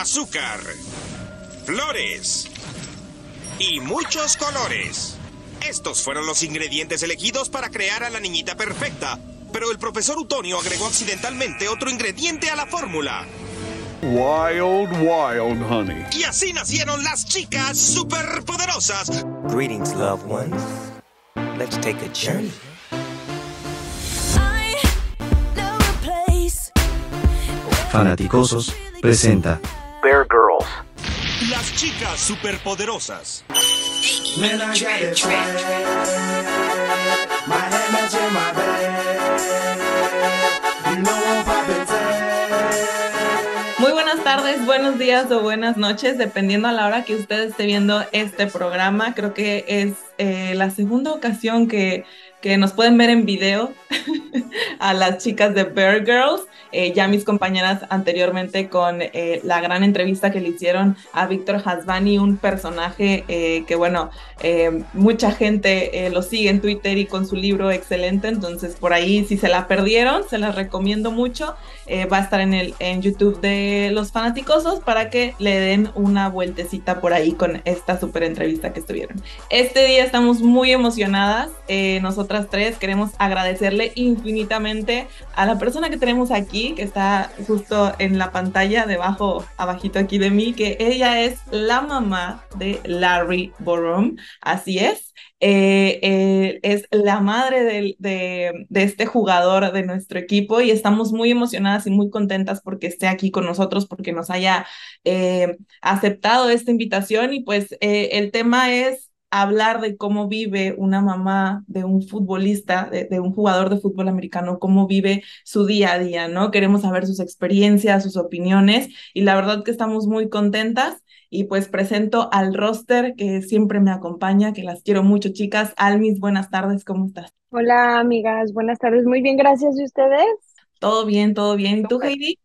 azúcar, flores y muchos colores. Estos fueron los ingredientes elegidos para crear a la niñita perfecta, pero el profesor Utonio agregó accidentalmente otro ingrediente a la fórmula. Wild, wild, honey. Y así nacieron las chicas superpoderosas. Greetings, loved ones. Let's take a journey. Fanaticosos presenta Bear Girls. Las chicas superpoderosas. Muy buenas tardes, buenos días o buenas noches, dependiendo a la hora que usted esté viendo este programa. Creo que es la segunda ocasión que nos pueden ver en video a las chicas de Bear Girls. Ya mis compañeras anteriormente con la gran entrevista que le hicieron a Víctor Hasbani, un personaje que bueno, mucha gente lo sigue en Twitter y con su libro excelente, entonces por ahí si se la perdieron, se las recomiendo mucho. Va a estar en YouTube de Los Fanaticosos para que le den una vueltecita por ahí con esta súper entrevista que estuvieron. Este día estamos muy emocionadas, nosotras tres queremos agradecerle infinitamente a la persona que tenemos aquí, que está justo en la pantalla, abajito aquí de mí, que ella es la mamá de Larry Borom, así es la madre de este jugador de nuestro equipo, y estamos muy emocionadas y muy contentas porque esté aquí con nosotros, porque nos haya aceptado esta invitación. Y pues el tema es hablar de cómo vive una mamá de un futbolista, de un jugador de fútbol americano, cómo vive su día a día, ¿no? Queremos saber sus experiencias, sus opiniones, y la verdad que estamos muy contentas. Y pues presento al roster que siempre me acompaña, que las quiero mucho, chicas. Almis, buenas tardes, ¿cómo estás? Hola, amigas, buenas tardes, muy bien, gracias, ¿y ustedes? Todo bien, todo bien. ¿Tú, Heidi?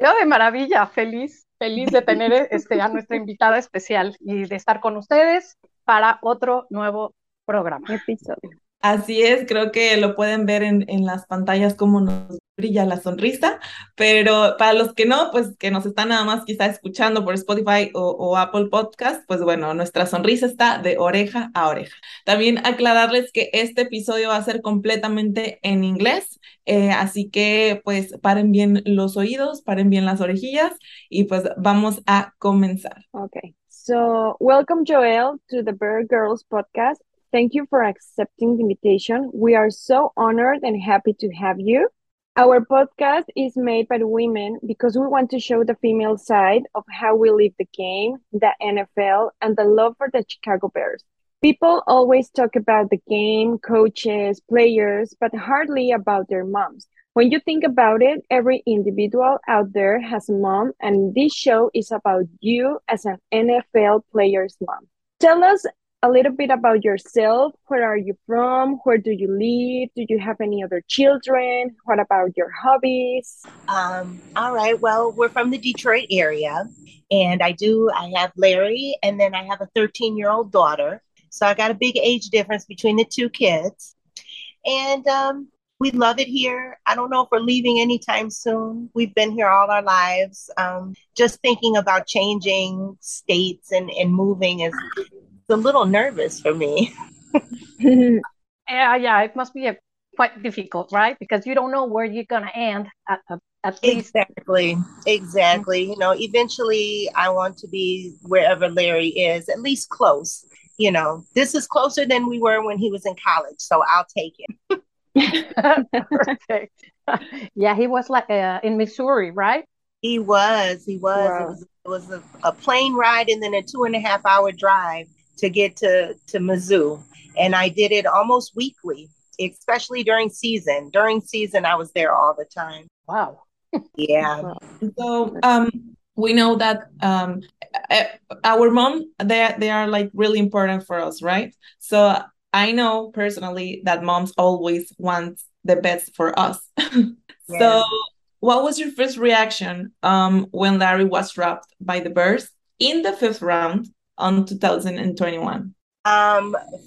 No, de maravilla, feliz de tener a nuestra invitada especial y de estar con ustedes para otro nuevo programa. Episodio. Así es, creo que lo pueden ver en las pantallas cómo nos brilla la sonrisa, pero para los que no, pues que nos están nada más quizá escuchando por Spotify o Apple Podcast, pues bueno, nuestra sonrisa está de oreja a oreja. También aclararles que este episodio va a ser completamente en inglés, así que pues paren bien los oídos, paren bien las orejillas y pues vamos a comenzar. Okay, so welcome Joelle to the Bear Girls podcast. Thank you for accepting the invitation. We are so honored and happy to have you. Our podcast is made by women because we want to show the female side of how we live the game, the NFL, and the love for the Chicago Bears. People always talk about the game, coaches, players, but hardly about their moms. When you think about it, every individual out there has a mom, and this show is about you as an NFL player's mom. Tell us a little bit about yourself. Where are you from? Where do you live? Do you have any other children? What about your hobbies? All right. Well, we're from the Detroit area, and I have Larry, and then I have a 13-year-old daughter. So I got a big age difference between the two kids. And we love it here. I don't know if we're leaving anytime soon. We've been here all our lives. Just thinking about changing states and moving is a little nervous for me. yeah, it must be quite difficult, right? Because you don't know where you're gonna end at least. Exactly. You know, eventually I want to be wherever Larry is, at least close. You know, this is closer than we were when he was in college, so I'll take it. Perfect. Yeah, he was like in Missouri, right? He was. Wow. It was a plane ride and then a 2.5-hour drive to get to Mizzou. And I did it almost weekly, especially during season. During season, I was there all the time. Wow. Yeah. So we know that our mom, they are like really important for us, right? So I know personally that moms always want the best for us. Yeah. So what was your first reaction when Larry was dropped by the Bears in the 5th round on 2021?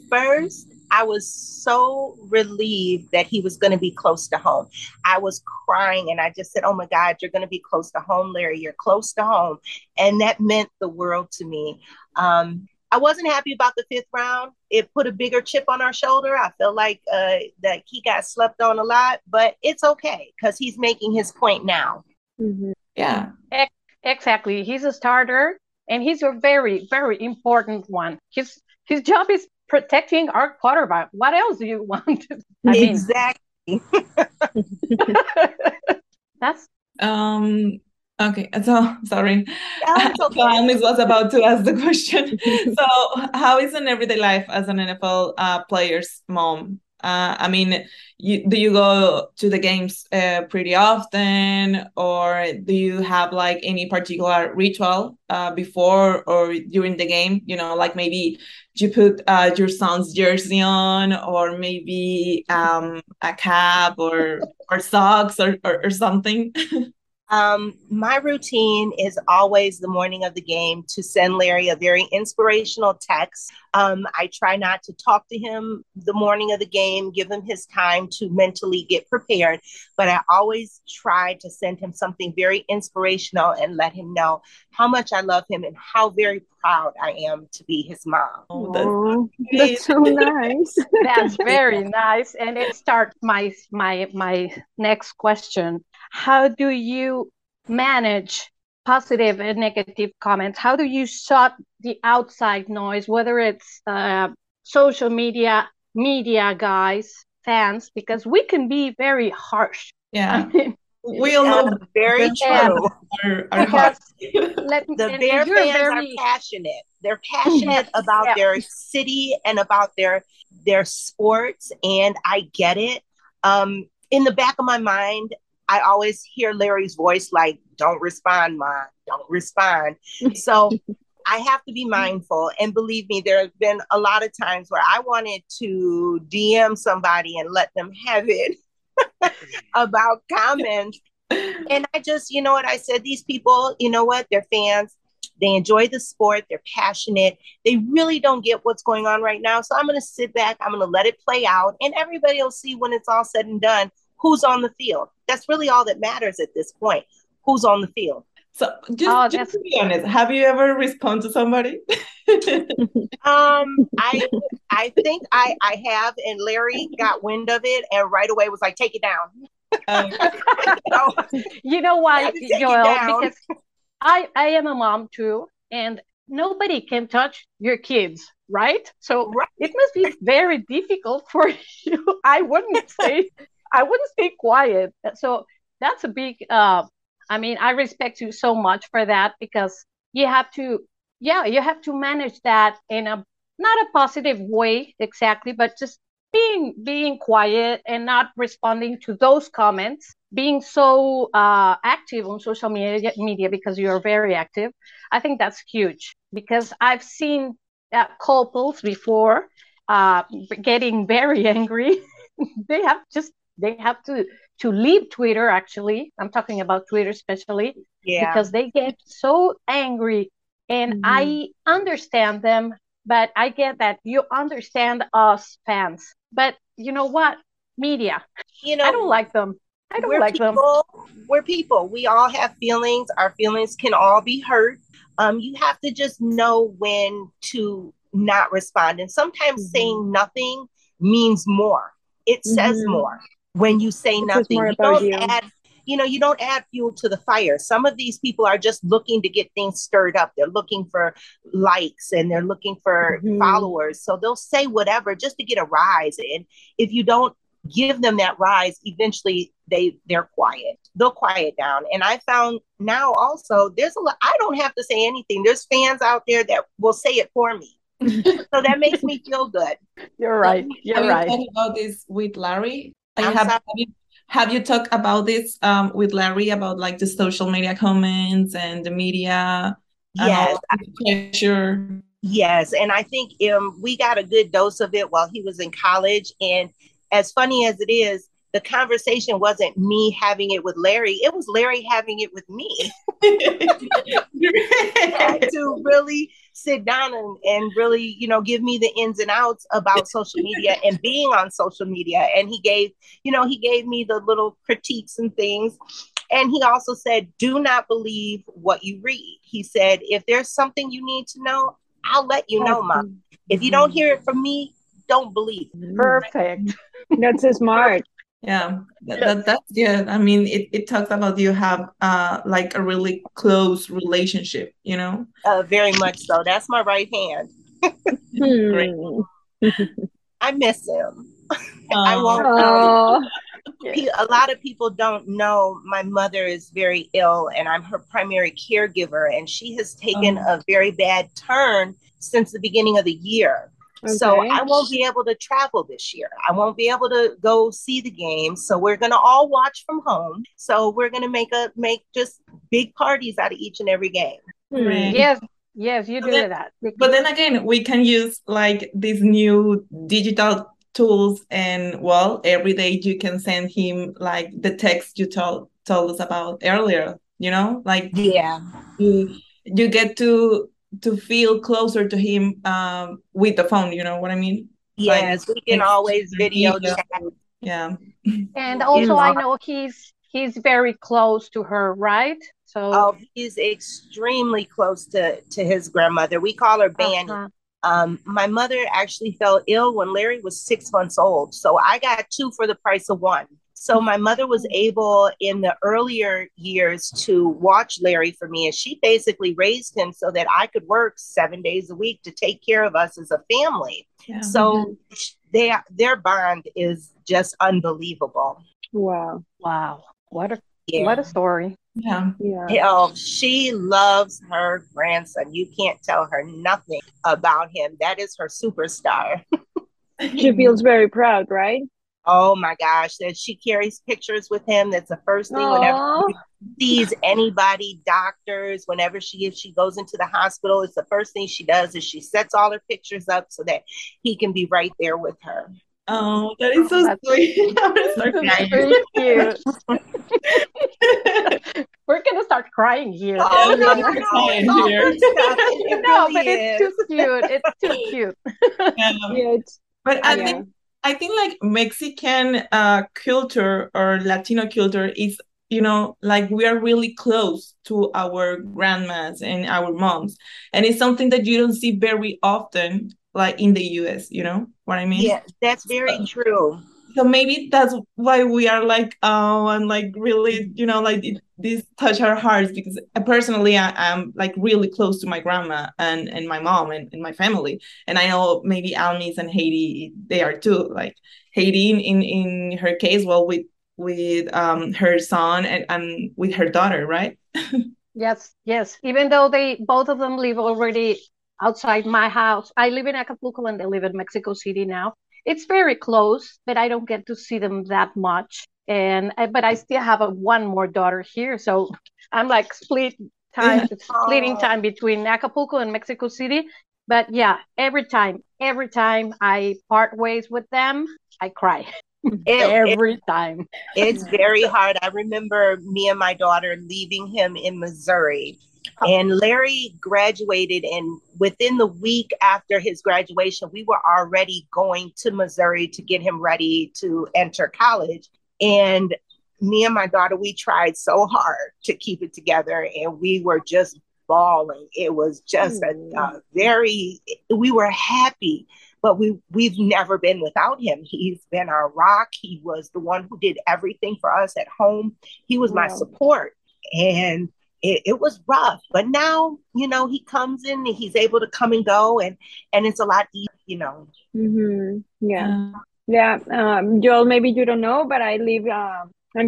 First, I was so relieved that he was going to be close to home. I was crying and I just said, oh my God, you're going to be close to home, Larry. You're close to home. And that meant the world to me. I wasn't happy about the fifth round. It put a bigger chip on our shoulder. I felt like that he got slept on a lot, but it's okay because he's making his point now. Mm-hmm. Yeah, exactly. He's a starter and he's a very, very important one. His job is protecting our quarterback. What else do you want? Exactly. That's okay, so sorry. Okay. So I was about to ask the question. So how is an everyday life as an NFL player's mom? I mean, do you go to the games pretty often, or do you have like any particular ritual before or during the game? You know, like maybe you put your son's jersey on, or maybe a cap or socks or something. My routine is always the morning of the game to send Larry a very inspirational text. I try not to talk to him the morning of the game, give him his time to mentally get prepared, but I always try to send him something very inspirational and let him know how much I love him and how very proud I am to be his mom. Oh, that's so nice. That's very nice. And it starts my next question. How do you manage positive and negative comments? How do you shut the outside noise, whether it's social media guys, fans, because we can be very harsh. Yeah. I mean, we all know very true. Are harsh. The Bear fans are passionate. They're passionate about their city and about their sports, and I get it. In the back of my mind, I always hear Larry's voice like, don't respond, Ma, don't respond. So I have to be mindful. And believe me, there have been a lot of times where I wanted to DM somebody and let them have it about comments. And I just, you know what, I said, these people, you know what, they're fans. They enjoy the sport. They're passionate. They really don't get what's going on right now. So I'm going to sit back. I'm going to let it play out. And everybody will see when it's all said and done who's on the field. That's really all that matters at this point. Who's on the field? So just to be honest, have you ever responded to somebody? I think I have, and Larry got wind of it and right away was like, take it down. You know why, Joelle? Because I am a mom too, and nobody can touch your kids, right? So It must be very difficult for you. I wouldn't stay quiet. So that's a big, I respect you so much for that, because you have to manage that in a, not a positive way exactly, but just being quiet and not responding to those comments, being so active on social media because you're very active. I think that's huge, because I've seen couples before getting very angry. They have to leave Twitter, actually. I'm talking about Twitter especially, because they get so angry. And I understand them, but I get that you understand us fans. But you know what? Media. You know, I don't like them. We're people. We all have feelings. Our feelings can all be hurt. You have to just know when to not respond. And sometimes saying nothing means more. It says more when you say nothing. You don't add fuel to the fire. Some of these people are just looking to get things stirred up. They're looking for likes and they're looking for followers. So they'll say whatever just to get a rise. And if you don't give them that rise, eventually they're quiet. They'll quiet down. And I found now also there's a lot. I don't have to say anything. There's fans out there that will say it for me. So that makes me feel good. You're right. Have you talked about this with Larry? Have you talked about this with Larry about like the social media comments and the media? Yes. Pressure. Yes, and I think we got a good dose of it while he was in college. And as funny as it is, the conversation wasn't me having it with Larry. It was Larry having it with me. I had to really sit down and really, you know, give me the ins and outs about social media and being on social media. And he gave, you know, he gave me the little critiques and things. And he also said, do not believe what you read. He said, if there's something you need to know, I'll let you know, Mom. If you don't hear it from me, don't believe. Perfect. That's smart. Yeah, that's good. I mean, it talks about you have like a really close relationship, you know? Very much so. That's my right hand. Great. I miss him. I won't. A lot of people don't know my mother is very ill and I'm her primary caregiver, and she has taken a very bad turn since the beginning of the year. Okay. So I won't be able to travel this year. I won't be able to go see the game. So we're going to all watch from home. So we're going to make just big parties out of each and every game. Right. Yes, you do that. But then again, we can use like these new digital tools, and well, every day you can send him like the text you told us about earlier, you know, like you get to feel closer to him with the phone, you know what I mean? Yes, like, we can always video chat. Yeah. And also I know he's very close to her, right? So he's extremely close to his grandmother. We call her Banny. Uh-huh. My mother actually fell ill when Larry was 6 months old. So I got two for the price of one. So my mother was able in the earlier years to watch Larry for me. And she basically raised him so that I could work 7 days a week to take care of us as a family. Yeah. So their bond is just unbelievable. Wow. What a story. Yeah. She loves her grandson. You can't tell her nothing about him. That is her superstar. She feels very proud, right? Oh my gosh, that she carries pictures with him. That's the first thing. Whenever she sees anybody, doctors, whenever if she goes into the hospital, it's the first thing she does is she sets all her pictures up so that he can be right there with her. Oh, that is so sweet. Cute. We're going to start crying here. Oh, no, here. No, but it's too cute. It's too cute. But I think like Mexican culture or Latino culture is, you know, like we are really close to our grandmas and our moms. And it's something that you don't see very often, like in the US, you know what I mean? Yeah, that's very true. So maybe that's why we are like, and like really, you know, like this touch our hearts, because personally I'm like really close to my grandma and my mom and my family. And I know maybe Almis and Haiti, they are too. Like Haiti in her case, well, with her son and with her daughter, right? Yes. Even though both of them live already outside my house. I live in Acapulco and they live in Mexico City now. It's very close, but I don't get to see them that much. But I still have one more daughter here. So I'm like splitting time between Acapulco and Mexico City. But yeah, every time I part ways with them, I cry. Every time. It's very hard. I remember me and my daughter leaving him in Missouri. And Larry graduated, and within the week after his graduation, we were already going to Missouri to get him ready to enter college. And me and my daughter, we tried so hard to keep it together, and we were just bawling. It was just we were happy, but we've never been without him. He's been our rock. He was the one who did everything for us at home. He was my support. And it was rough, but now, you know, he comes in and he's able to come and go and it's a lot easier, you know. Mm-hmm. Yeah. Yeah. Joelle, maybe you don't know, but I'm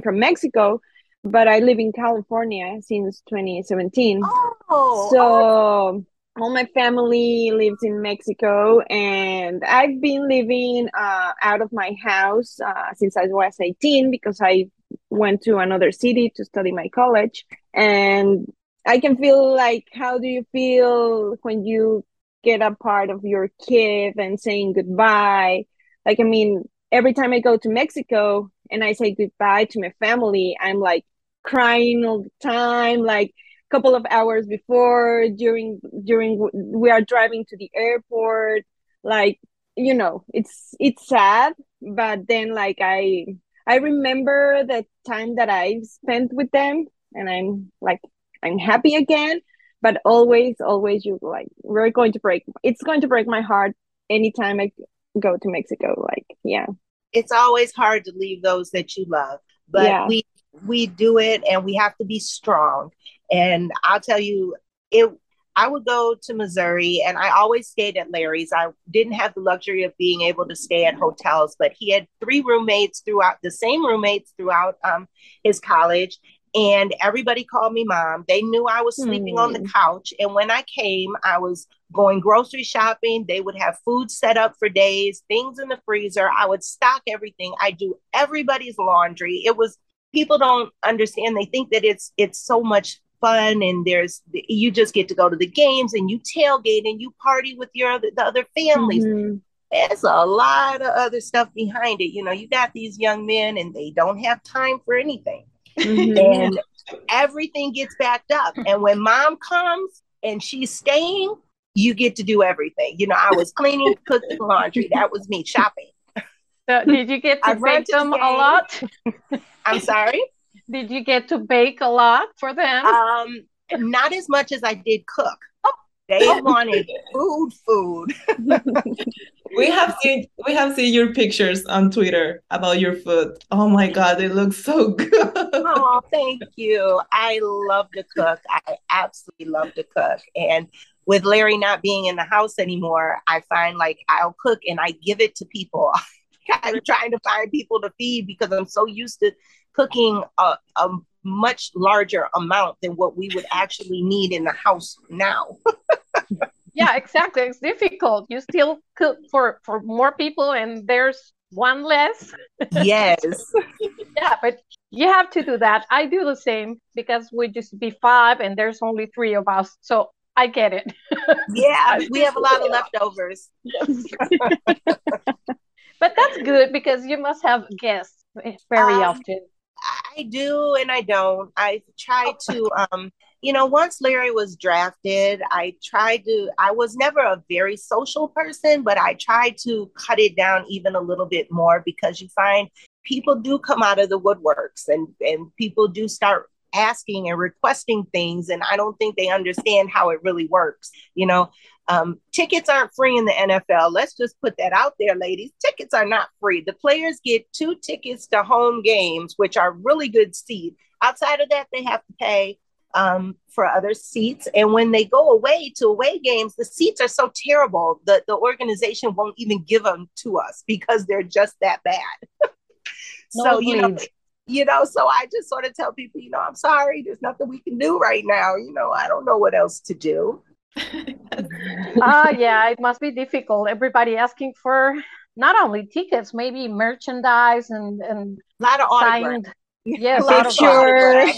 from Mexico, but I live in California since 2017. Oh, so all my family lives in Mexico, and I've been living out of my house since I was 18 because I went to another city to study my college. And I can feel like, how do you feel when you get a part of your kid and saying goodbye? Like, I mean, every time I go to Mexico and I say goodbye to my family, I'm like crying all the time. Like, couple of hours before, during we are driving to the airport. Like, you know, it's sad, but then like I remember the time that I spent with them, and I'm happy again. But always you like, we're going to break. It's going to break my heart anytime I go to Mexico. Like, yeah, it's always hard to leave those that you love, but yeah. we do it, and we have to be strong. And I'll tell you, I would go to Missouri, and I always stayed at Larry's. I didn't have the luxury of being able to stay at hotels, but he had the same roommates throughout his college. And everybody called me mom. They knew I was sleeping on the couch. And when I came, I was going grocery shopping. They would have food set up for days, things in the freezer. I would stock everything. I do everybody's laundry. It was, people don't understand. They think that it's so much fun, and you just get to go to the games, and you tailgate, and you party with the other families. Mm-hmm. There's a lot of other stuff behind it. You know, you got these young men, and they don't have time for anything. Mm-hmm. And everything gets backed up. And when mom comes and she's staying, you get to do everything. You know, I was cleaning, cooking, laundry. That was me. Shopping. So did you get to bake them a lot? I'm sorry? Did you get to bake a lot for them? Not as much as I did cook. They wanted food. We have seen your pictures on Twitter about your food. Oh my God, it looks so good. Oh, thank you. I love to cook. I absolutely love to cook. And with Larry not being in the house anymore, I find like I'll cook and I give it to people. I'm trying to find people to feed because I'm so used to cooking a much larger amount than what we would actually need in the house now. Yeah, exactly. It's difficult. You still cook for more people and there's one less. Yes. Yeah, but you have to do that. I do the same because we used to be 5 and there's only 3 of us. So I get it. Yeah, we have a lot of leftovers. Yes. But that's good because you must have guests very often. I do and I don't. I try to, you know, once Larry was drafted, I was never a very social person, but I tried to cut it down even a little bit more because you find people do come out of the woodworks and people do start asking and requesting things. And I don't think they understand how it really works. You know, tickets aren't free in the NFL. Let's just put that out there, ladies. Tickets are not free. The players get 2 tickets to home games, which are really good seats. Outside of that, they have to pay for other seats. And when they go away to away games, the seats are so terrible that the organization won't even give them to us because they're just that bad. So I just sort of tell people, you know, I'm sorry, there's nothing we can do right now. You know, I don't know what else to do. Yeah, it must be difficult. Everybody asking for not only tickets, maybe merchandise and a lot of autographs. Yes, pictures.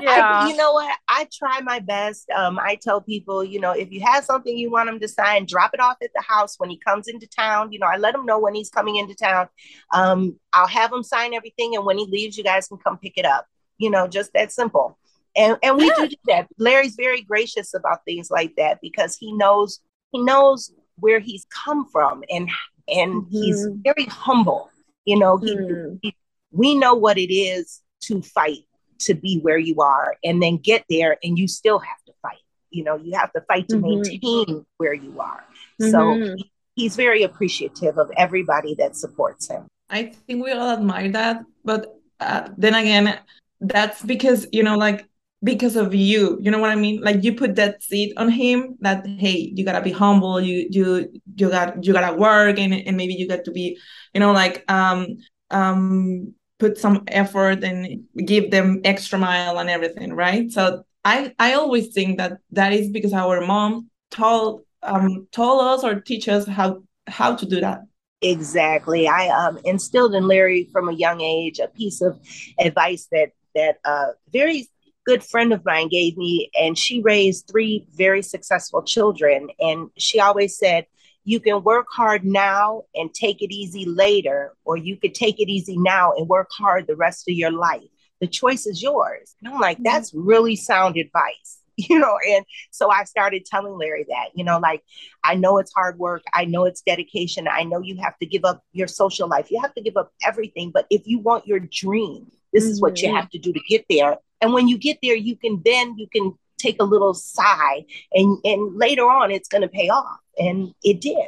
Yeah. You know what? I try my best. I tell people, you know, if you have something you want him to sign, drop it off at the house when he comes into town. You know, I let him know when he's coming into town. I'll have him sign everything. And when he leaves, you guys can come pick it up. You know, just that simple. And we do that. Larry's very gracious about things like that because he knows where he's come from and he's very humble. You know, we know what it is to fight, to be where you are and then get there and you still have to fight. You know, you have to fight to maintain where you are. So he's very appreciative of everybody that supports him. I think we all admire that. But then again, that's because, you know, like, because of you know what I mean? Like you put that seed on him that, hey, you gotta be humble. You gotta work and maybe you got to be, you know, like, put some effort and give them extra mile and everything, right? So I always think that is because our mom told us or teach us how to do that. Exactly. I instilled in Larry from a young age a piece of advice that a very good friend of mine gave me, and she raised 3 very successful children, and she always said, you can work hard now and take it easy later, or you could take it easy now and work hard the rest of your life. The choice is yours. And I'm like, that's really sound advice, you know? And so I started telling Larry that, you know, like, I know it's hard work. I know it's dedication. I know you have to give up your social life. You have to give up everything. But if you want your dream, this is what you have to do to get there. And when you get there, you can take a little sigh and later on it's going to pay off. And it did.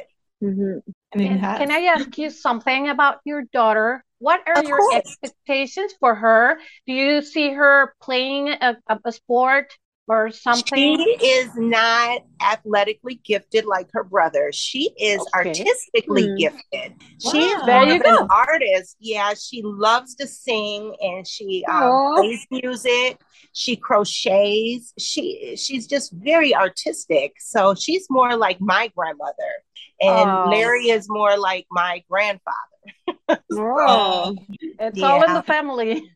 Mm-hmm. I mean, can I ask you something about your daughter? What are your expectations for her? Do you see her playing a sport or something? She is not athletically gifted like her brother. She is artistically gifted. Wow. She's more of an artist. Yeah, she loves to sing and she plays music. She crochets. She's just very artistic. So she's more like my grandmother. And Larry is more like my grandfather. So, it's all in the family.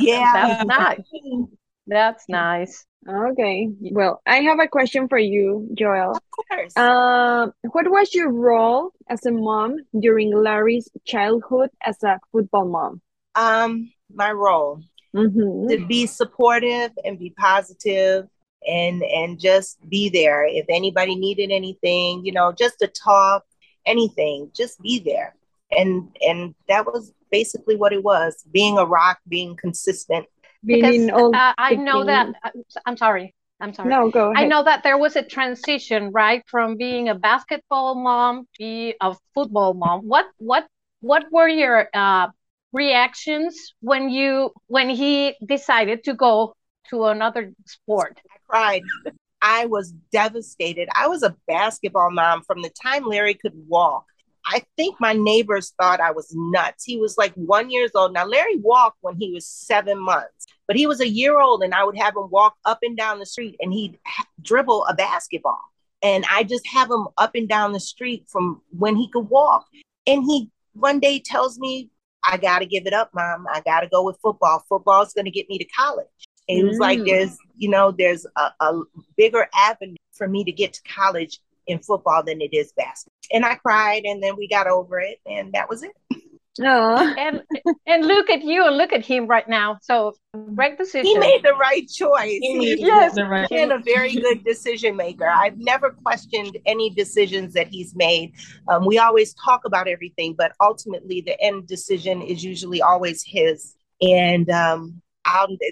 Yeah. That's nice. That's nice. Okay. Well, I have a question for you, Joelle. Of course. What was your role as a mom during Larry's childhood as a football mom? My role to be supportive and be positive and just be there. If anybody needed anything, you know, just to talk, anything, just be there. And that was basically what it was, being a rock, being consistent. Because I know that, I'm sorry. No, go ahead. I know that there was a transition, right? From being a basketball mom to be a football mom. What were your reactions when he decided to go to another sport? I cried. I was devastated. I was a basketball mom from the time Larry could walk. I think my neighbors thought I was nuts. He was like 1 year old. Now, Larry walked when he was 7 months, but he was a year old and I would have him walk up and down the street and he'd dribble a basketball. And I just have him up and down the street from when he could walk. And he one day tells me, I got to give it up, Mom. I got to go with football. Football is going to get me to college. And it was like, there's a bigger avenue for me to get to college in football than it is basketball. And I cried, and then we got over it, and that was it. Oh. And look at you, and look at him right now. So, right decision. He made the right choice. He's a very good decision maker. I've never questioned any decisions that he's made. We always talk about everything, but ultimately, the end decision is usually always his. And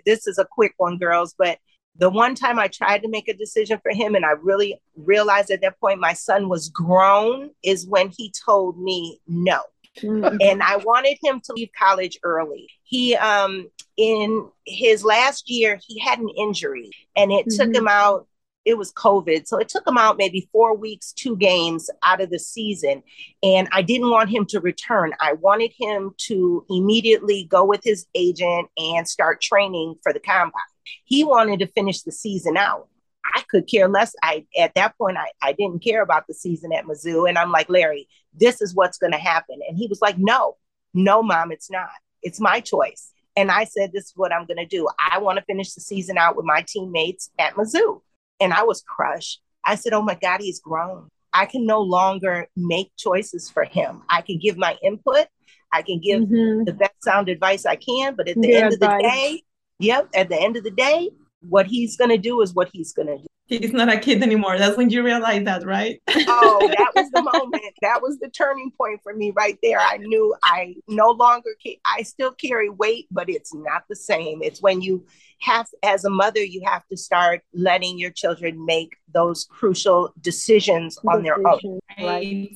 this is a quick one, girls, but the one time I tried to make a decision for him, and I really realized at that point my son was grown, is when he told me no. And I wanted him to leave college early. He, in his last year, he had an injury, and it took him out. It was COVID. So it took him out maybe 4 weeks, 2 games out of the season. And I didn't want him to return. I wanted him to immediately go with his agent and start training for the combine. He wanted to finish the season out. I could care less. At that point, I didn't care about the season at Mizzou. And I'm like, Larry, this is what's going to happen. And he was like, no, Mom, it's not. It's my choice. And I said, this is what I'm going to do. I want to finish the season out with my teammates at Mizzou. And I was crushed. I said, oh my God, he's grown. I can no longer make choices for him. I can give my input. I can give the best sound advice I can. But at the end of the day, at the end of the day, what he's going to do is what he's going to do. He's not a kid anymore. That's when you realize that, right? Oh, that was the moment. That was the turning point for me right there. I knew I no longer, I still carry weight, but it's not the same. It's when you have, as a mother, you have to start letting your children make those crucial decisions on their own. Right.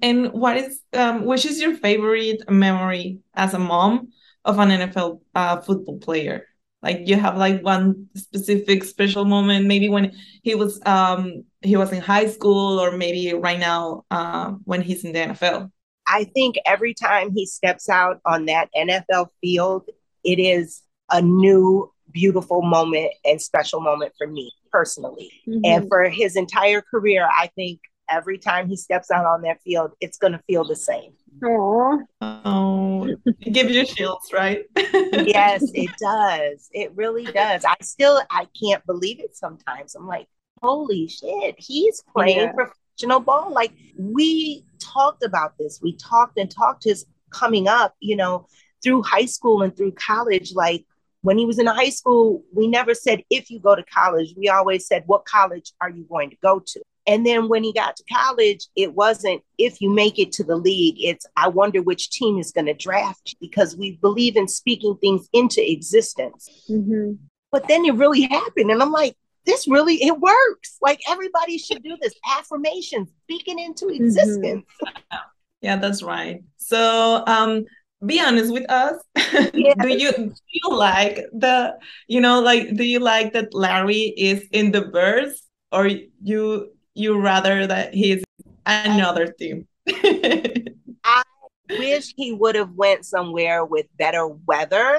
And which is your favorite memory as a mom of an NFL football player? Like you have like one specific special moment, maybe when he was in high school, or maybe right now when he's in the NFL. I think every time he steps out on that NFL field, it is a new, beautiful moment and special moment for me personally. And for his entire career, I think every time he steps out on that field, it's going to feel the same. Aww. Oh, it gives you chills, right? Yes, it does. It really does. I can't believe it sometimes. I'm like, holy shit, he's playing professional ball. Like we talked about this. We talked his coming up, you know, through high school and through college. Like When he was in high school, we never said, if you go to college, we always said, what college are you going to go to? And then when he got to college, it wasn't, if you make it to the league, it's, I wonder which team is going to draft you, because we believe in speaking things into existence. Mm-hmm. But then it really happened. And I'm like, this really, it works. Like, everybody should do this. Affirmations, speaking into existence. Mm-hmm. Yeah, that's right. So be honest with us. Yes. Do you like the, you know, like, do you like that Larry is in the Bears, or you rather that he's another team? I wish he would have went somewhere with better weather.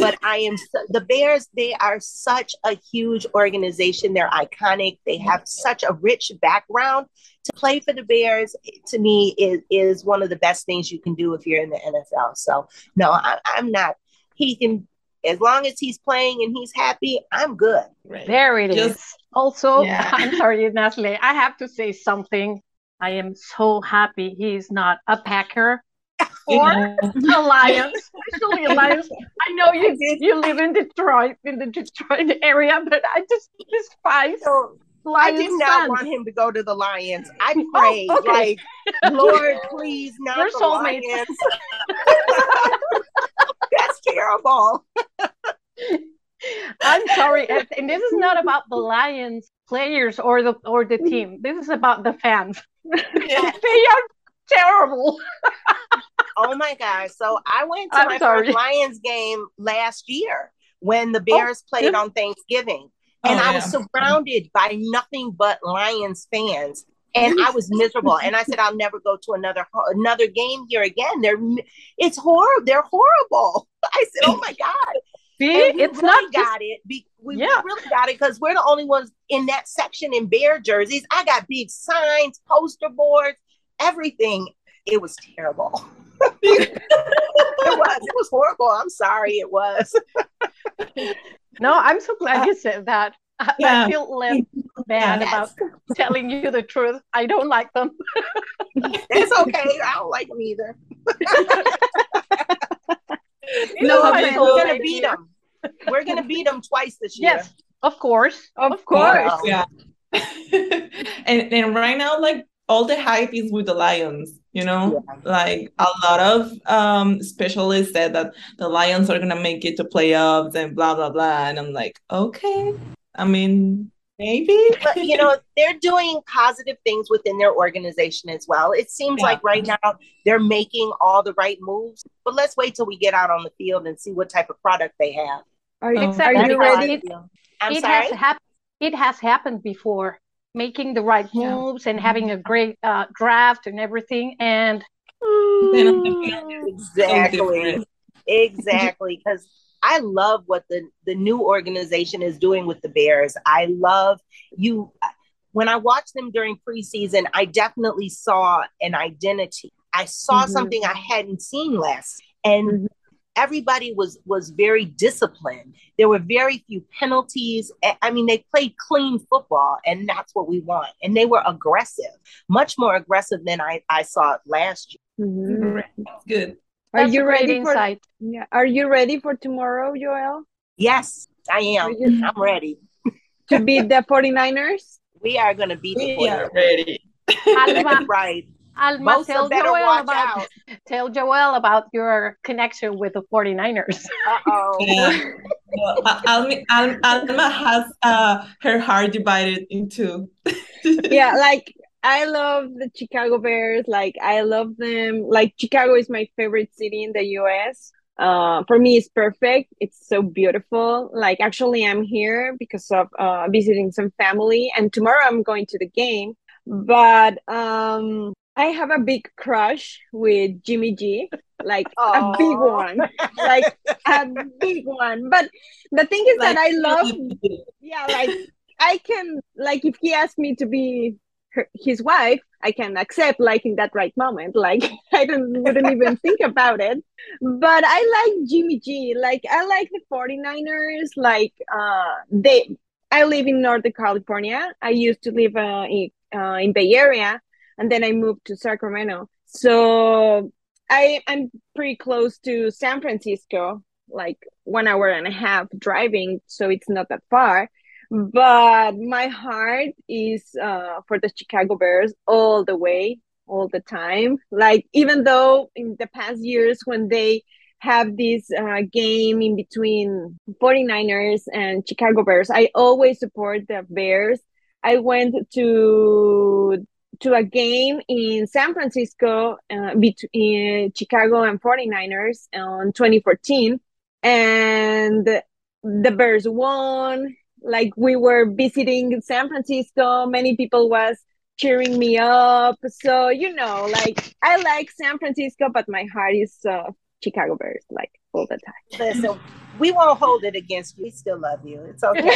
But the Bears, they are such a huge organization. They're iconic. They have such a rich background. To play for the Bears, to me, is one of the best things you can do if you're in the NFL. So, no, I'm not. He can, as long as he's playing and he's happy, I'm good. Right. There it is. Also, yeah. I'm sorry, Natalie, I have to say something. I am so happy he's not a Packer. Or Alliance, especially Alliance. I know you live in Detroit, in the Detroit area, but I just despise Lions. I did not want him to go to the Lions. I prayed, like, Lord, please, not the Lions. That's terrible. I'm sorry, and this is not about the Lions players or the team. This is about the fans. Yeah. They are terrible. Oh my gosh. So I went to first Lions game last year when the Bears played on Thanksgiving. And I was surrounded by nothing but Lions fans. And I was miserable. And I said, I'll never go to another game here again. It's horrible. They're horrible. I said, oh my God. We really got it because we're the only ones in that section in Bear jerseys. I got big signs, poster boards, everything. It was terrible. It was horrible. I'm sorry. It was. No, I'm so glad you said that. I feel less bad about telling you the truth. I don't like them. It's okay. I don't like them either. We're going to beat them. We're going to beat them twice this year. Yes, of course. Of course. Yeah. and right now, like, all the hype is with the Lions, you know, like a lot of specialists said that the Lions are going to make it to playoffs and blah, blah, blah. And I'm like, okay, I mean, maybe. But, you know, they're doing positive things within their organization as well. It seems like right now they're making all the right moves. But let's wait till we get out on the field and see what type of product they have. Are you ready? I'm sorry? It has happened before. Making the right moves and having a great draft and everything, and exactly because I love what the new organization is doing with the Bears. I love you. When I watched them during preseason, I definitely saw an identity. I saw something I hadn't seen last, and everybody was very disciplined. There were very few penalties. I mean, they played clean football, and that's what we want. And they were aggressive, much more aggressive than I saw last year. Mm-hmm. Good. Are you ready for tomorrow, Joelle? Yes, I am. I'm ready. To beat the 49ers? We are going to beat the 49ers. We are ready. That's right. Alma, tell Joelle about your connection with the 49ers. Uh-oh. Yeah. Alma has her heart divided in two. Yeah, like, I love the Chicago Bears. Like, I love them. Like, Chicago is my favorite city in the U.S. For me, it's perfect. It's so beautiful. Like, actually, I'm here because of visiting some family. And tomorrow I'm going to the game. But... I have a big crush with Jimmy G, like a big one, like a big one. But the thing is that I love, like I can, like if he asked me to be his wife, I can accept like in that right moment, like I wouldn't even think about it. But I like Jimmy G, like I like the 49ers, like I live in Northern California. I used to live in Bay Area. And then I moved to Sacramento. So I'm pretty close to San Francisco, like 1.5 hours driving, so it's not that far. But my heart is for the Chicago Bears all the way, all the time. Like, even though in the past years when they have this game in between 49ers and Chicago Bears, I always support the Bears. I went to a game in San Francisco between Chicago and 49ers in 2014, and the Bears won. Like, we were visiting San Francisco, many people was cheering me up. So, you know, like, I like San Francisco, but my heart is Chicago Bears, like, all the time. Listen, we won't hold it against you. We still love you. It's okay.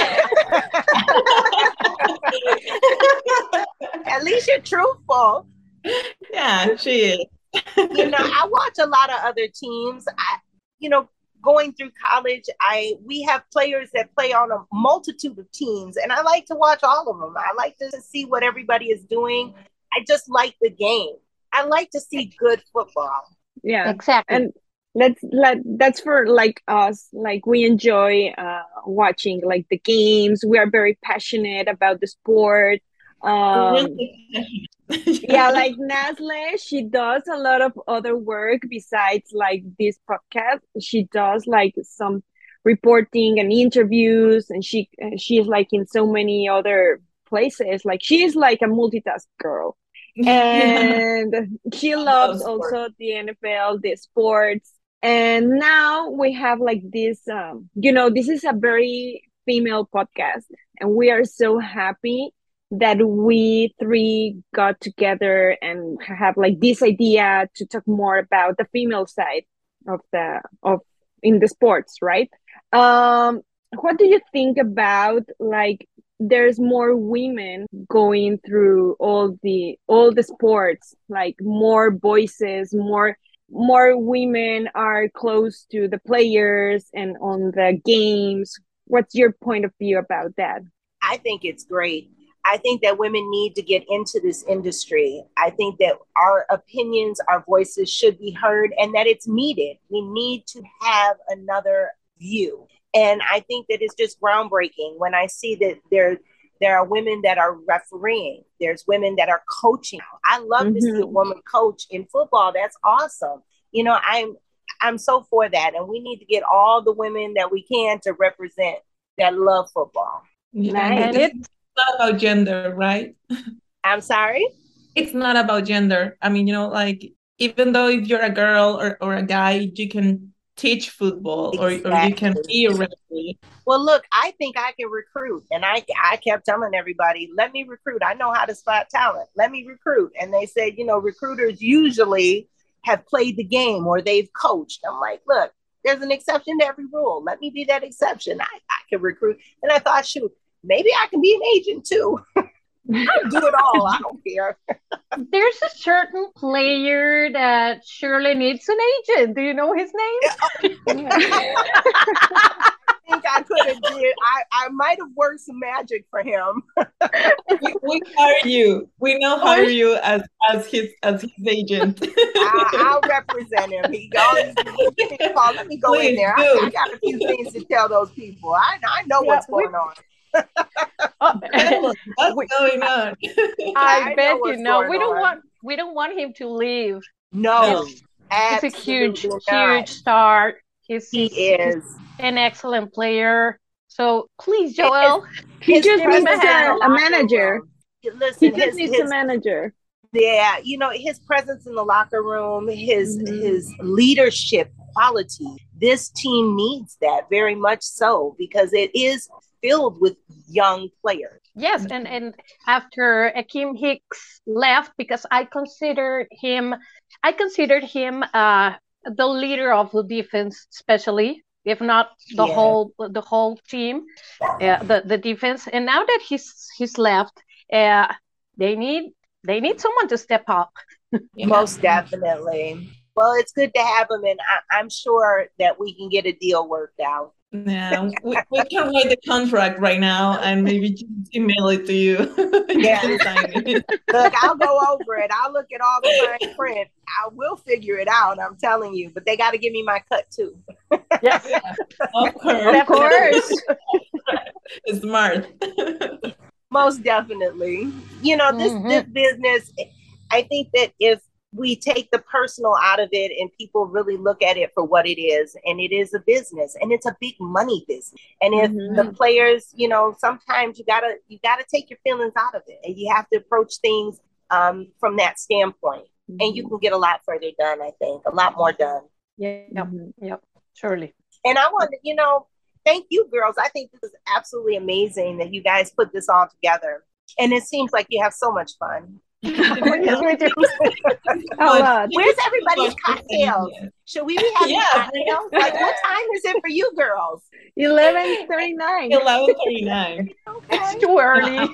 At least you're truthful. Yeah, she is. You know, I watch a lot of other teams. Going through college, we have players that play on a multitude of teams, and I like to watch all of them. I like to see what everybody is doing. I just like the game. I like to see good football. Yeah, exactly. And that's for like us. Like, we enjoy watching like the games. We are very passionate about the sport. Yeah, like Nasle, she does a lot of other work besides like this podcast. She does like some reporting and interviews, and she's like in so many other places. Like, she is like a multitask girl, and she loves also the NFL, the sports. And now we have like this. This is a very female podcast, and we are so happy that we three got together and have like this idea to talk more about the female side in the sports, right? What do you think about, like, there's more women going through all the sports, like more voices, more women are close to the players and on the games. What's your point of view about that? I think it's great. I think that women need to get into this industry. I think that our opinions, our voices should be heard, and that it's needed. We need to have another view. And I think that it's just groundbreaking when I see that there are women that are refereeing. There's women that are coaching. I love to see a woman coach in football. That's awesome. You know, I'm so for that. And we need to get all the women that we can to represent that love football. Nice. Not about gender, right? I'm sorry? It's not about gender. I mean, like, even though if you're a girl or a guy, you can teach football, exactly. or you can be a referee. Well, look, I think I can recruit. And I kept telling everybody, let me recruit. I know how to spot talent. Let me recruit. And they said, recruiters usually have played the game or they've coached. I'm like, look, there's an exception to every rule. Let me be that exception. I can recruit. And I thought, shoot, maybe I can be an agent too. I'll do it all. I don't care. There's a certain player that surely needs an agent. Do you know his name? I think I could have did. I might have worked some magic for him. We hire you. We know hire you as his agent. I'll represent him. He always let me go in there. I got a few things to tell those people. I know what's going on. What's going on? I bet you know. We don't want him to leave. No. He's a huge star. He is an excellent player. So please, Joelle. He just needs a manager. Listen, he just needs a manager. Yeah, his presence in the locker room, his leadership quality. This team needs that very much so, because it is filled with young players. Yes, and after Akeem Hicks left, because I considered him the leader of the defense, especially if not the whole team, the defense. And now that he's left, they need someone to step up. Most definitely. Well, it's good to have him, and I'm sure that we can get a deal worked out. Yeah, we can write the contract right now and maybe just email it to you. You sign it. Look, I'll go over it. I'll look at all the fine print. I will figure it out, I'm telling you. But they got to give me my cut, too. Yes. Of course. Smart. Most definitely. You know, this business, I think that if we take the personal out of it and people really look at it for what it is, and it is a business, and it's a big money business. And if the players, you know, sometimes you gotta take your feelings out of it, and you have to approach things from that standpoint, and you can get a lot further done. I think a lot more done. Yeah. Yep. Surely. And I want to, you know, thank you, girls. I think this is absolutely amazing that you guys put this all together, and it seems like you have so much fun. Where's everybody's cocktails? Should we be having cocktails? Like, what time is it for you girls? 11:39. 11:39. Okay. It's too early. No,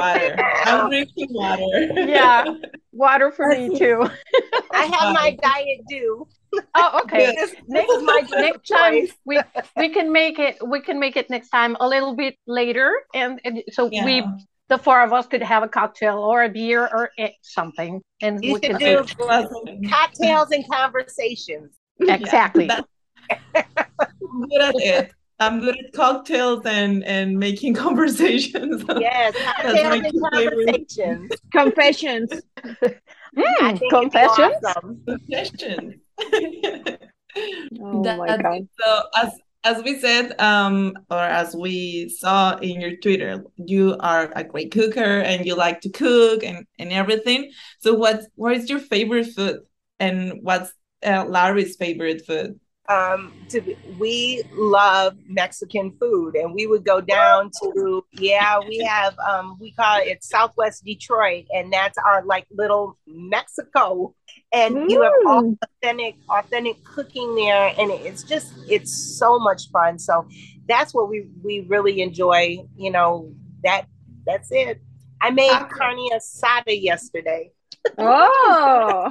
I'm drinking water. Yeah, water for me too. I have my Diet Dew. Oh, okay. Next time we can make it. We can make it next time a little bit later, and so we. The four of us could have a cocktail or a beer or something. And you should do cocktails and conversations. Exactly. I'm good at it. I'm good at cocktails and making conversations. Yes, cocktails and conversations. Confessions. Confessions. Awesome. Confessions. Oh my God. So as we said, or as we saw in your Twitter, you are a great cooker and you like to cook and everything. So what is your favorite food? And what's Larry's favorite food? We love Mexican food, and we would go down to, we have, we call it Southwest Detroit, and that's our like little Mexico, and you have all authentic cooking there. And it's so much fun. So that's what we really enjoy. You know, that's it. I made carne asada yesterday. Oh,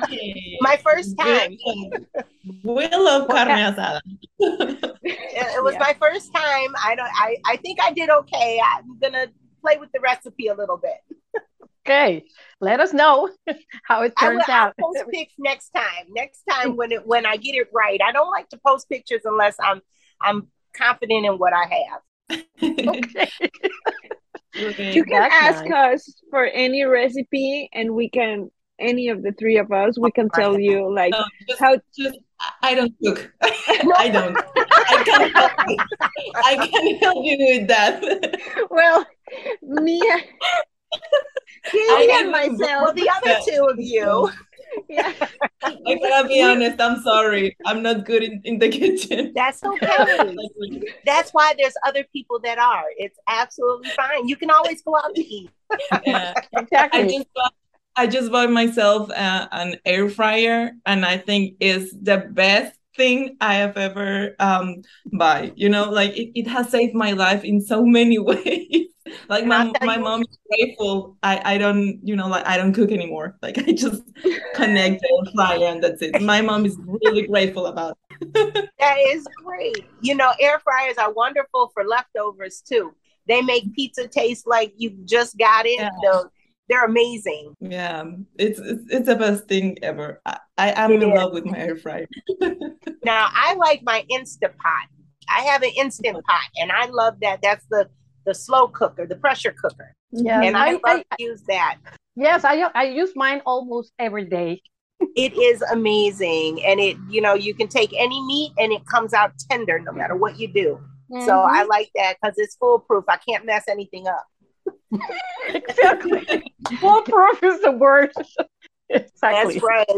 my first time. We love carne asada. It was my first time. I think I did okay. I'm gonna play with the recipe a little bit. Okay, let us know how it turns out. I'll post pics next time. Next time when I get it right. I don't like to post pictures unless I'm confident in what I have. Okay. You can ask us for any recipe, and we can. Any of the three of us, we can tell you like how. Just, I don't cook. I don't. I can't help you with that. Well, me and myself, the other two of you. Yeah. I gotta be honest. I'm sorry. I'm not good in the kitchen. That's okay. That's why there's other people that are. It's absolutely fine. You can always go out to eat. Yeah, exactly. I just bought myself an air fryer, and I think it's the best thing I have ever bought. You know, like it has saved my life in so many ways. Like my mom is grateful. I don't, you know, like I don't cook anymore. Like I just connect the air fryer and that's it. My mom is really grateful about it. That is great. You know, air fryers are wonderful for leftovers too. They make pizza taste like you just got it. Yeah. So they're amazing. Yeah, it's the best thing ever. I'm in love with my air fryer. Now, I like my Instant Pot. I have an Instant Pot, and I love that. That's the slow cooker, the pressure cooker. Yeah, and I love to use that. Yes, I use mine almost every day. It is amazing, and it you can take any meat, and it comes out tender no matter what you do. Mm-hmm. So I like that because it's foolproof. I can't mess anything up. Exactly. Foolproof is the word. Exactly. That's right.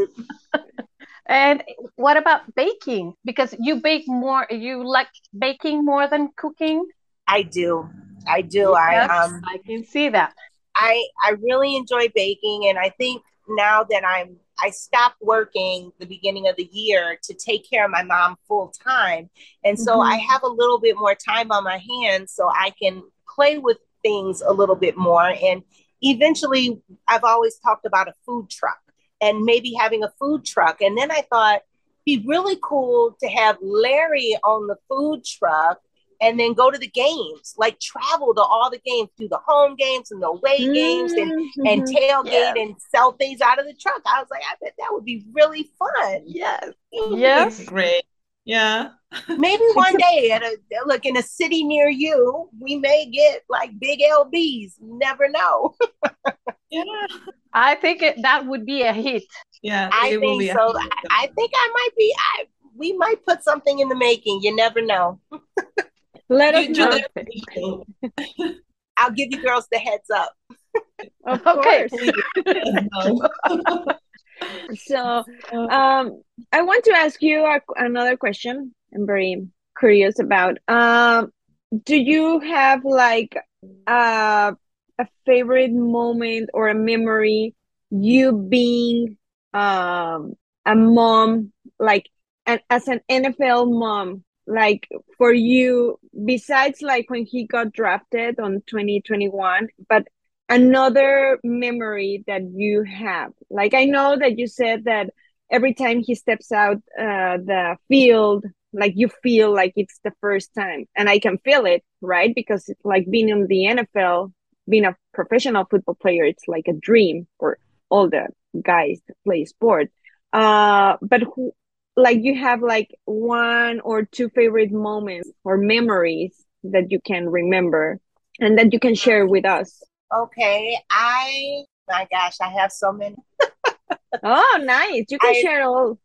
And what about baking? Because you bake more. You like baking more than cooking? I do. Yes, I can see that. I really enjoy baking, and I think now that I stopped working the beginning of the year to take care of my mom full time, and so I have a little bit more time on my hands, so I can play with things a little bit more. And eventually I've always talked about a food truck and maybe having a food truck. And then I thought, be really cool to have Larry on the food truck and then go to the games, like travel to all the games, do the home games and the away games and tailgate and sell things out of the truck. I was like, I bet that would be really fun. Yes. Yes. Great. Yeah. Maybe one day at a look in a city near you, we may get like big LBs. Never know. Yeah. I think that would be a hit. Yeah. I think so. I think I might be, we might put something in the making. You never know. Let us know. I'll give you girls the heads up. Of course. So I want to ask you another question. I'm very curious about. Do you have like a favorite moment or a memory you being a mom, like as an NFL mom? Like for you, besides like when he got drafted on 2021, but another memory that you have, like I know that you said that every time he steps out the field, like you feel like it's the first time, and I can feel it, right? Because it's like being in the NFL, being a professional football player, it's like a dream for all the guys that play sport. But who, like you have like one or two favorite moments or memories that you can remember and that you can share with us. Okay. My gosh, I have so many. Oh, nice. You can share all.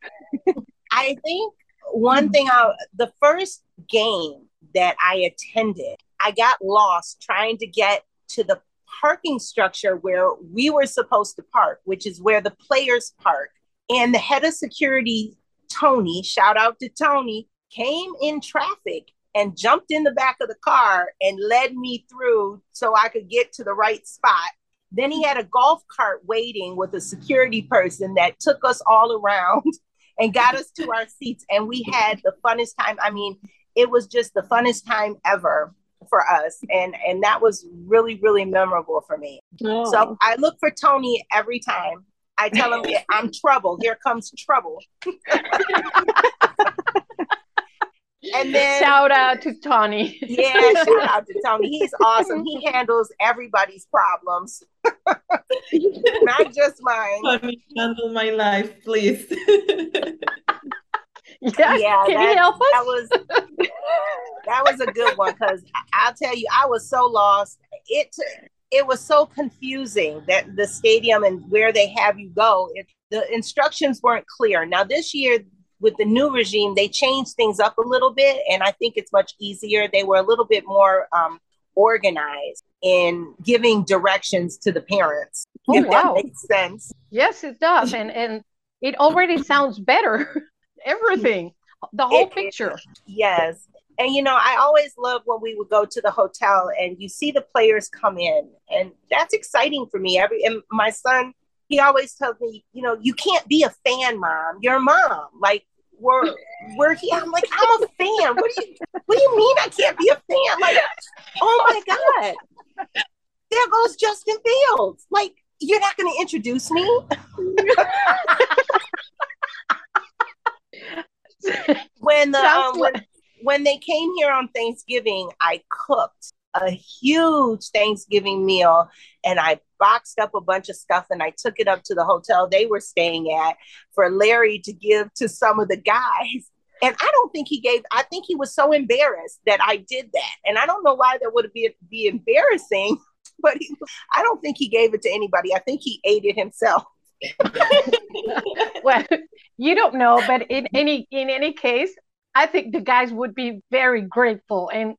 I think one thing, the first game that I attended, I got lost trying to get to the parking structure where we were supposed to park, which is where the players park. And the head of security, Tony, shout out to Tony, came in traffic and jumped in the back of the car and led me through so I could get to the right spot. Then he had a golf cart waiting with a security person that took us all around and got us to our seats. And we had the funnest time. I mean, it was just the funnest time ever for us. And that was really, really memorable for me. Oh. So I look for Tony every time. I tell him, I'm trouble. Here comes trouble. And then shout out to Tony. Yeah, shout out to Tony. He's awesome. He handles everybody's problems, not just mine. Tony, handle my life, please. Yeah, can you help us? That was a good one because I'll tell you, I was so lost. It was so confusing that the stadium and where they have you go, the instructions weren't clear. Now this year with the new regime, they changed things up a little bit and I think it's much easier. They were a little bit more organized in giving directions to the parents. Oh, if wow. That makes sense. Yes, it does. And it already sounds better. Everything, the whole picture. Yes. And, you know, I always loved when we would go to the hotel and you see the players come in. And that's exciting for me. And my son, he always tells me, you know, you can't be a fan mom. You're a mom. Like, we're here. I'm like, I'm a fan. What do you mean I can't be a fan? Like, oh, my God. There goes Justin Fields. Like, you're not going to introduce me? When they came here on Thanksgiving, I cooked a huge Thanksgiving meal and I boxed up a bunch of stuff and I took it up to the hotel they were staying at for Larry to give to some of the guys. And I don't think he gave, I think he was so embarrassed that I did that. And I don't know why that would be embarrassing, but I don't think he gave it to anybody. I think he ate it himself. Well, you don't know, but in any case, I think the guys would be very grateful and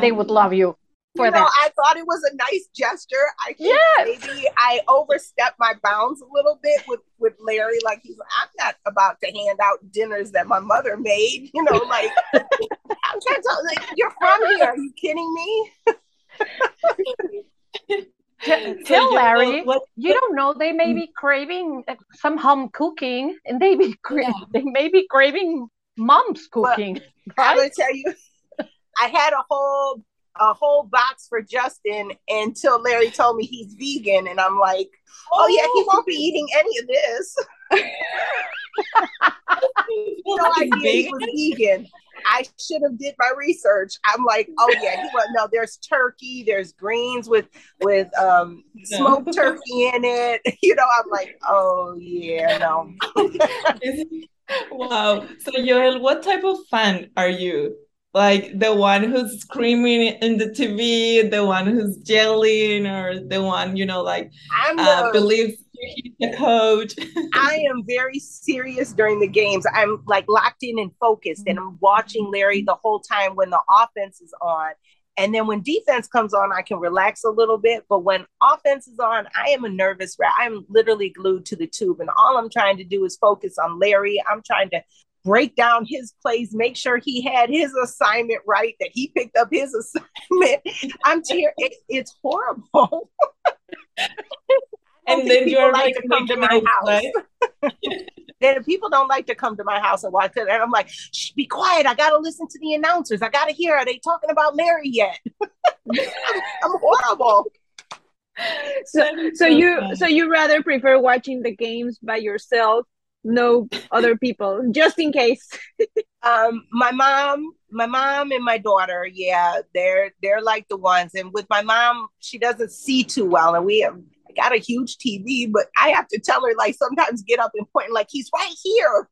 they would love you for that. I thought it was a nice gesture. I think maybe I overstepped my bounds a little bit with Larry. Like, I'm not about to hand out dinners that my mother made. You know, like, I'm trying to, like, you're from here. Are you kidding me? Tell Larry, you don't know, they may be craving some home cooking and they may be craving mom's cooking. Well, right? I will tell you, I had a whole box for Justin until Larry told me he's vegan, and I'm like, oh yeah, he won't be eating any of this. Vegan. I should have did my research. I'm like, oh yeah, he went, no, there's turkey, there's greens with smoked turkey in it. You know, I'm like, oh yeah, no. Wow. So Joelle, what type of fan are you? Like the one who's screaming in the TV, the one who's yelling, or the one, you know, like believes he's the coach? I am very serious during the games. I'm like locked in and focused, and I'm watching Larry the whole time when the offense is on. And then when defense comes on, I can relax a little bit. But when offense is on, I am a nervous wreck. I'm literally glued to the tube, and all I'm trying to do is focus on Larry. I'm trying to break down his plays, make sure he had his assignment right, that he picked up his assignment. I'm tearing. It's horrible. And then you're like to come to my house. Then people don't like to come to my house and watch it. And I'm like, shh, be quiet. I got to listen to the announcers. I got to hear. Are they talking about Larry yet? I'm horrible. So you rather prefer watching the games by yourself? No other people, just in case. My mom and my daughter, yeah, they're like the ones. And with my mom, she doesn't see too well, and I got a huge TV, but I have to tell her, like, sometimes get up and point, like, he's right here.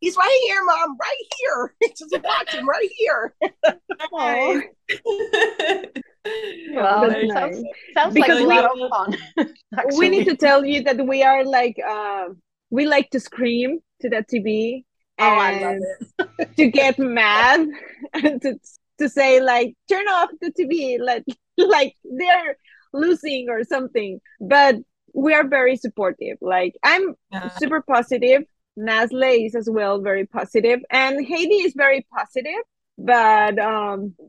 He's right here, Mom, right here. Just watch him right here. Wow, nice. Sounds because like a lot of fun. We need to tell you that we are like, we like to scream to the TV and I love it. To get mad and to say, like, turn off the TV, like they're losing or something. But we are very supportive. Like, I'm super positive. Nasle is as well very positive, and Heidi is very positive. But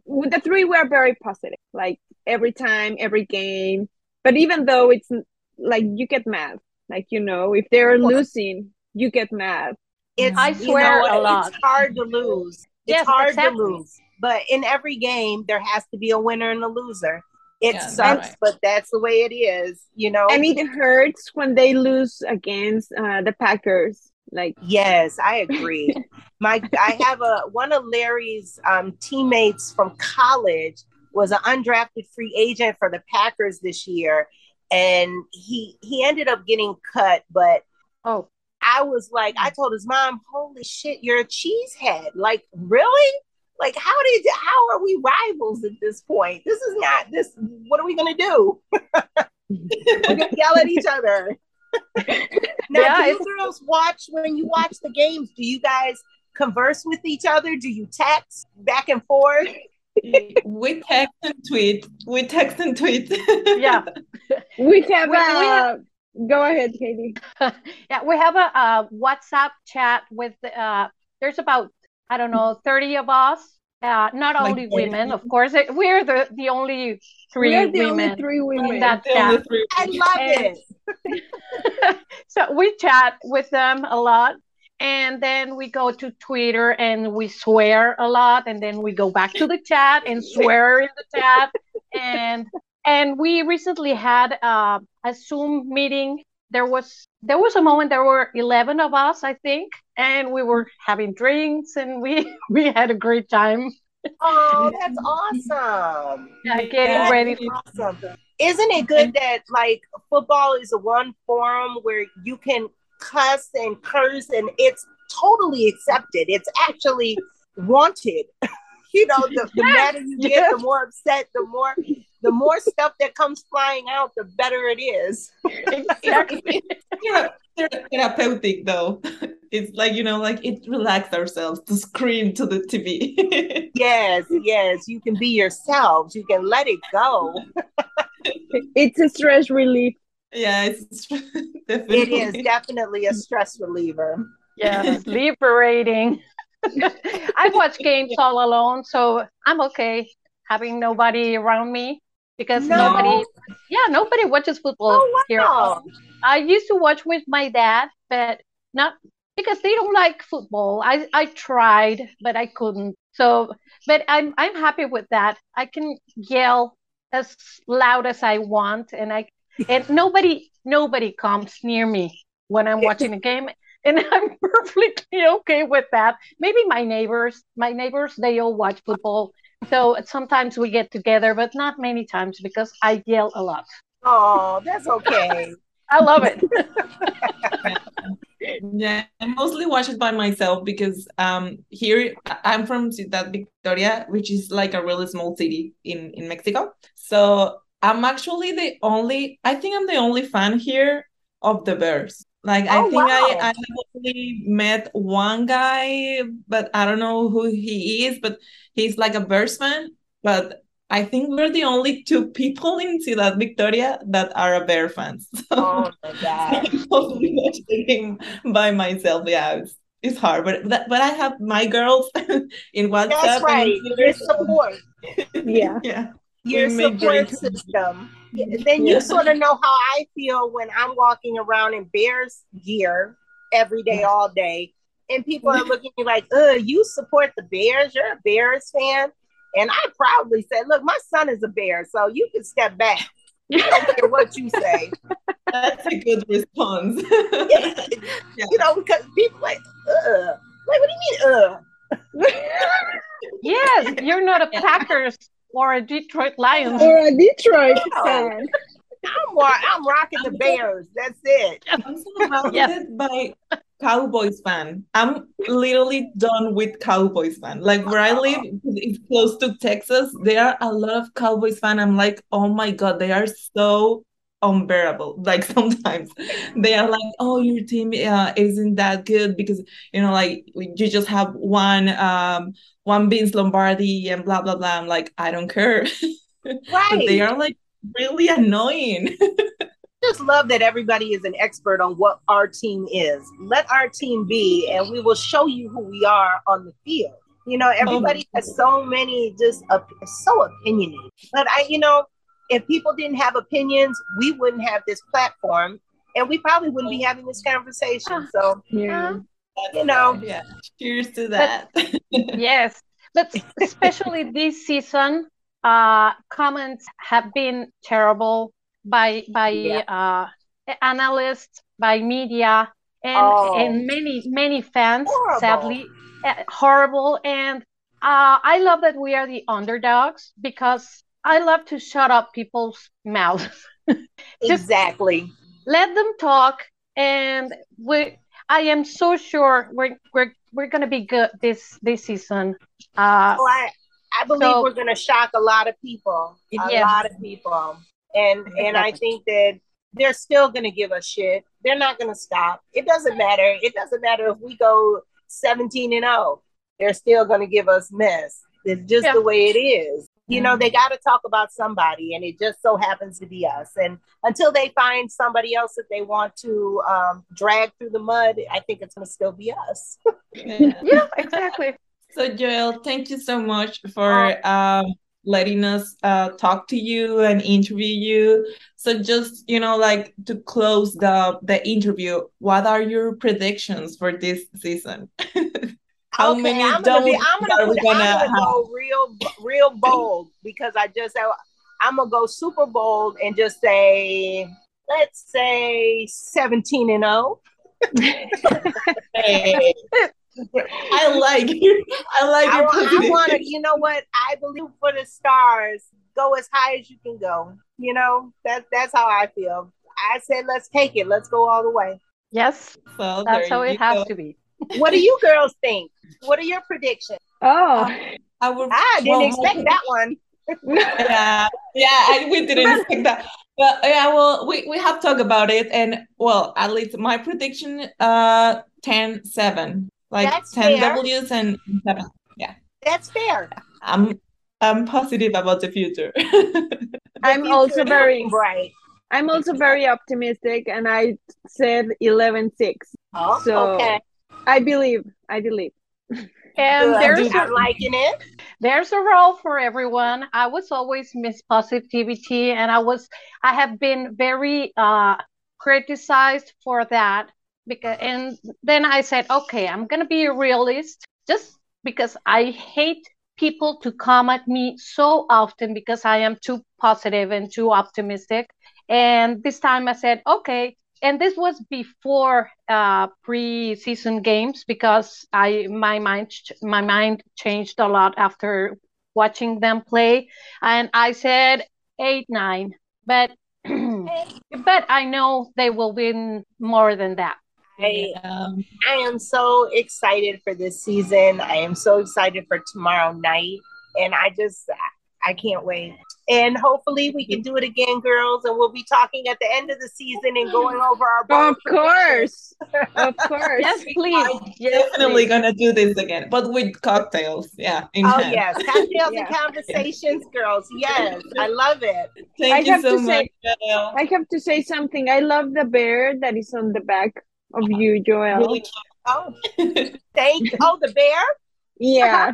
with the three, we're very positive. Like, every time, every game. But even though it's like you get mad, like, you know, if they're losing, you get mad. I swear, you know, a lot. It's hard to lose. It's hard to lose. But in every game, there has to be a winner and a loser. It sucks, right. But that's the way it is, you know. And it hurts when they lose against the Packers. Like, yes, I agree. I have one of Larry's teammates from college was an undrafted free agent for the Packers this year, and he ended up getting cut. But I was like, I told his mom, "Holy shit, you're a cheesehead! Like, really?" Like, how are we rivals at this point? This is not this. What are we going to do? We're going to yell at each other. Now, do you girls watch, when you watch the games, do you guys converse with each other? Do you text back and forth? We text and tweet. Yeah. Go ahead, Katie. Yeah, we have a WhatsApp chat with, there's about, I don't know, 30 of us, not like only women, of course. We're the only three women in that chat. I love it. So we chat with them a lot. And then we go to Twitter and we swear a lot. And then we go back to the chat and swear in the chat. And we recently had a Zoom meeting. There was a moment, there were 11 of us, I think, and we were having drinks and we had a great time. Oh, that's awesome. Yeah, getting ready. Awesome. Isn't it good that, like, football is one forum where you can cuss and curse and it's totally accepted. It's actually wanted. You know, the madder you get, the more upset, the more stuff that comes flying out, the better it is. Exactly. They're therapeutic, though. It's like, you know, like, it relaxes ourselves to scream to the TV. Yes. You can be yourselves. You can let it go. It's a stress relief. Yeah, it is definitely a stress reliever. Yeah, it's liberating. I watch games all alone, so I'm okay having nobody around me because nobody watches football here. I used to watch with my dad, but not because they don't like football. I tried, but I couldn't. So, but I'm happy with that. I can yell as loud as I want, and nobody comes near me. when I'm watching a game, and I'm perfectly okay with that. Maybe my neighbors, they all watch football. So sometimes we get together, but not many times because I yell a lot. Oh, that's okay. I love it. Yeah, I mostly watch it by myself because here I'm from Ciudad Victoria, which is like a really small city in Mexico. So I'm actually the only fan here of the Bears. Like, I only met one guy, but I don't know who he is, but he's like a Bears fan. But I think we're the only two people in Ciudad Victoria that are a Bear fans. So, oh my God. I'm mostly watching by myself. Yeah, it's hard. But I have my girls in WhatsApp. That's right. Your support. Yeah. Yeah. Your support system. Then you sort of know how I feel when I'm walking around in Bears gear every day, all day. And people are looking at me like, you support the Bears? You're a Bears fan? And I proudly said, look, my son is a Bear, so you can step back. I don't care what you say. That's a good response. Yeah. You know, because people like, like, what do you mean, Yes, you're not a Packers or a Detroit Lions. Or a Detroit fan. I'm rocking the Bears. That's it. I'm surrounded by Cowboys fan. I'm literally done with Cowboys fan. Like, where I live, it's close to Texas. There are a lot of Cowboys fan. I'm like, oh my God, they are so unbearable. Like, sometimes they are like, oh, your team isn't that good because, you know, like, you just have one Vince Lombardi and blah blah blah. I'm like, I don't care. Right. But they are like really annoying. Just love that everybody is an expert on what our team is. Let our team be, and we will show you who we are on the field. You know, everybody has so many, just so opinionated. But if people didn't have opinions, we wouldn't have this platform, and we probably wouldn't be having this conversation. So, yeah. Cheers to that. Yes, but especially this season, comments have been terrible. By analysts, by media, and many fans, horrible. Sadly, horrible. And I love that we are the underdogs because I love to shut up people's mouths. Exactly. Let them talk, and I am so sure we're gonna be good this season. I believe we're gonna shock a lot of people. A lot of people. And I think that they're still going to give us shit. They're not going to stop. It doesn't matter. It doesn't matter if we go 17-0. They're still going to give us mess. It's just the way it is. You know, they got to talk about somebody, and it just so happens to be us. And until they find somebody else that they want to drag through the mud, I think it's going to still be us. Yeah, exactly. So, Joelle, thank you so much for... letting us talk to you and interview you. So just, like, to close the interview, what are your predictions for this season? How many I'm gonna go real bold because I'm gonna go super bold and just say, let's say 17-0. Hey. I like your I want to, I believe for the stars, go as high as you can go. That's how I feel. I said, let's take it. Let's go all the way. Yes. Well, that's how it has to be. What do you girls think? What are your predictions? Oh, I didn't expect that one. We didn't expect that. But we have talked about it. And at least my prediction, 10-7. Like, that's 10 fair. W's and 7. Yeah. That's fair. I'm positive about the future. I'm also very bright. I'm also very optimistic, and I said 11-6. Oh, so okay. I believe. And I'm liking it. There's a role for everyone. I was always Miss Positivity, and I have been very criticized for that. And then I said, okay, I'm going to be a realist just because I hate people to come at me so often because I am too positive and too optimistic. And this time I said, okay, And this was before preseason games, because my mind changed a lot after watching them play, and I said 8-9, but but I know they will win more than that. I am so excited for this season. I am so excited for tomorrow night, and I can't wait. And hopefully we can do it again, girls, and we'll be talking at the end of the season and going over our course. Of course. Yes, please. Definitely going to do this again, but with cocktails. Yeah. Yes. Cocktails and conversations, girls. Yes. I love it. Thank you so much, Joelle. I have to say something. I love the bear that is on the back of you, Joelle. Really? Oh, the bear? Yeah.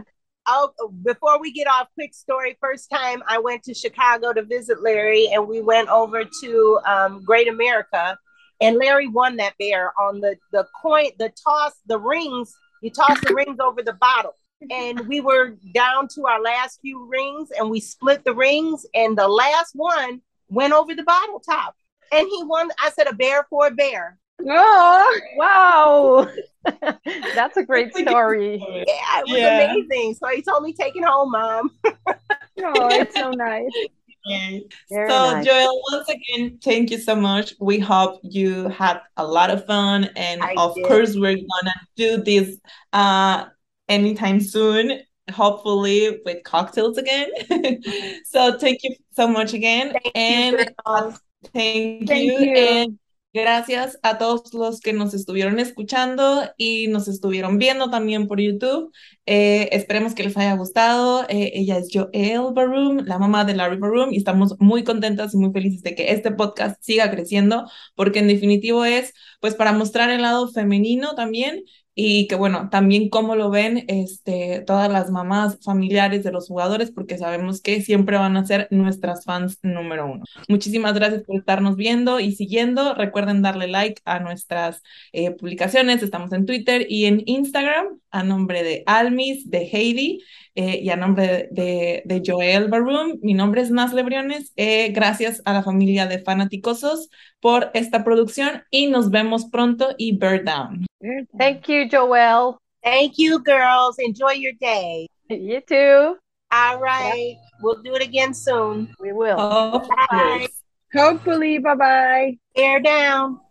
Oh, before we get off, quick story. First time I went to Chicago to visit Larry, and we went over to Great America, and Larry won that bear on the coin, the toss, the rings. You toss the rings over the bottle. And we were down to our last few rings, and we split the rings, and the last one went over the bottle top. And he won. I said, a bear for a bear. Oh, wow. That's a great story. Yeah, it was amazing. So he told me, take it home, Mom. Oh, it's so nice. Yeah. So nice. Joelle, once again, thank you so much. We hope you had a lot of fun. And of course, we're going to do this anytime soon, hopefully with cocktails again. So thank you so much again. Thank you. And gracias a todos los que nos estuvieron escuchando y nos estuvieron viendo también por YouTube. Esperemos que les haya gustado. Ella es Joelle Borom, la mamá de Larry Borom, y estamos muy contentas y muy felices de que este podcast siga creciendo, porque en definitivo es pues para mostrar el lado femenino también, y que bueno, también cómo lo ven todas las mamás familiares de los jugadores, porque sabemos que siempre van a ser nuestras fans número uno. Muchísimas gracias por estarnos viendo y siguiendo. Recuerden darle like a nuestras publicaciones. Estamos en Twitter y en Instagram, a nombre de Almis, de Heidi y a nombre de Joelle Borom. Mi nombre es Naz Lebriones. Gracias a la familia de Fanaticosos por esta producción, y nos vemos pronto, y Bear Down. Thank you, Joelle. Thank you, girls. Enjoy your day. You too. All right. Yeah. We'll do it again soon. We will. Hopefully. Bye-bye. Bear down.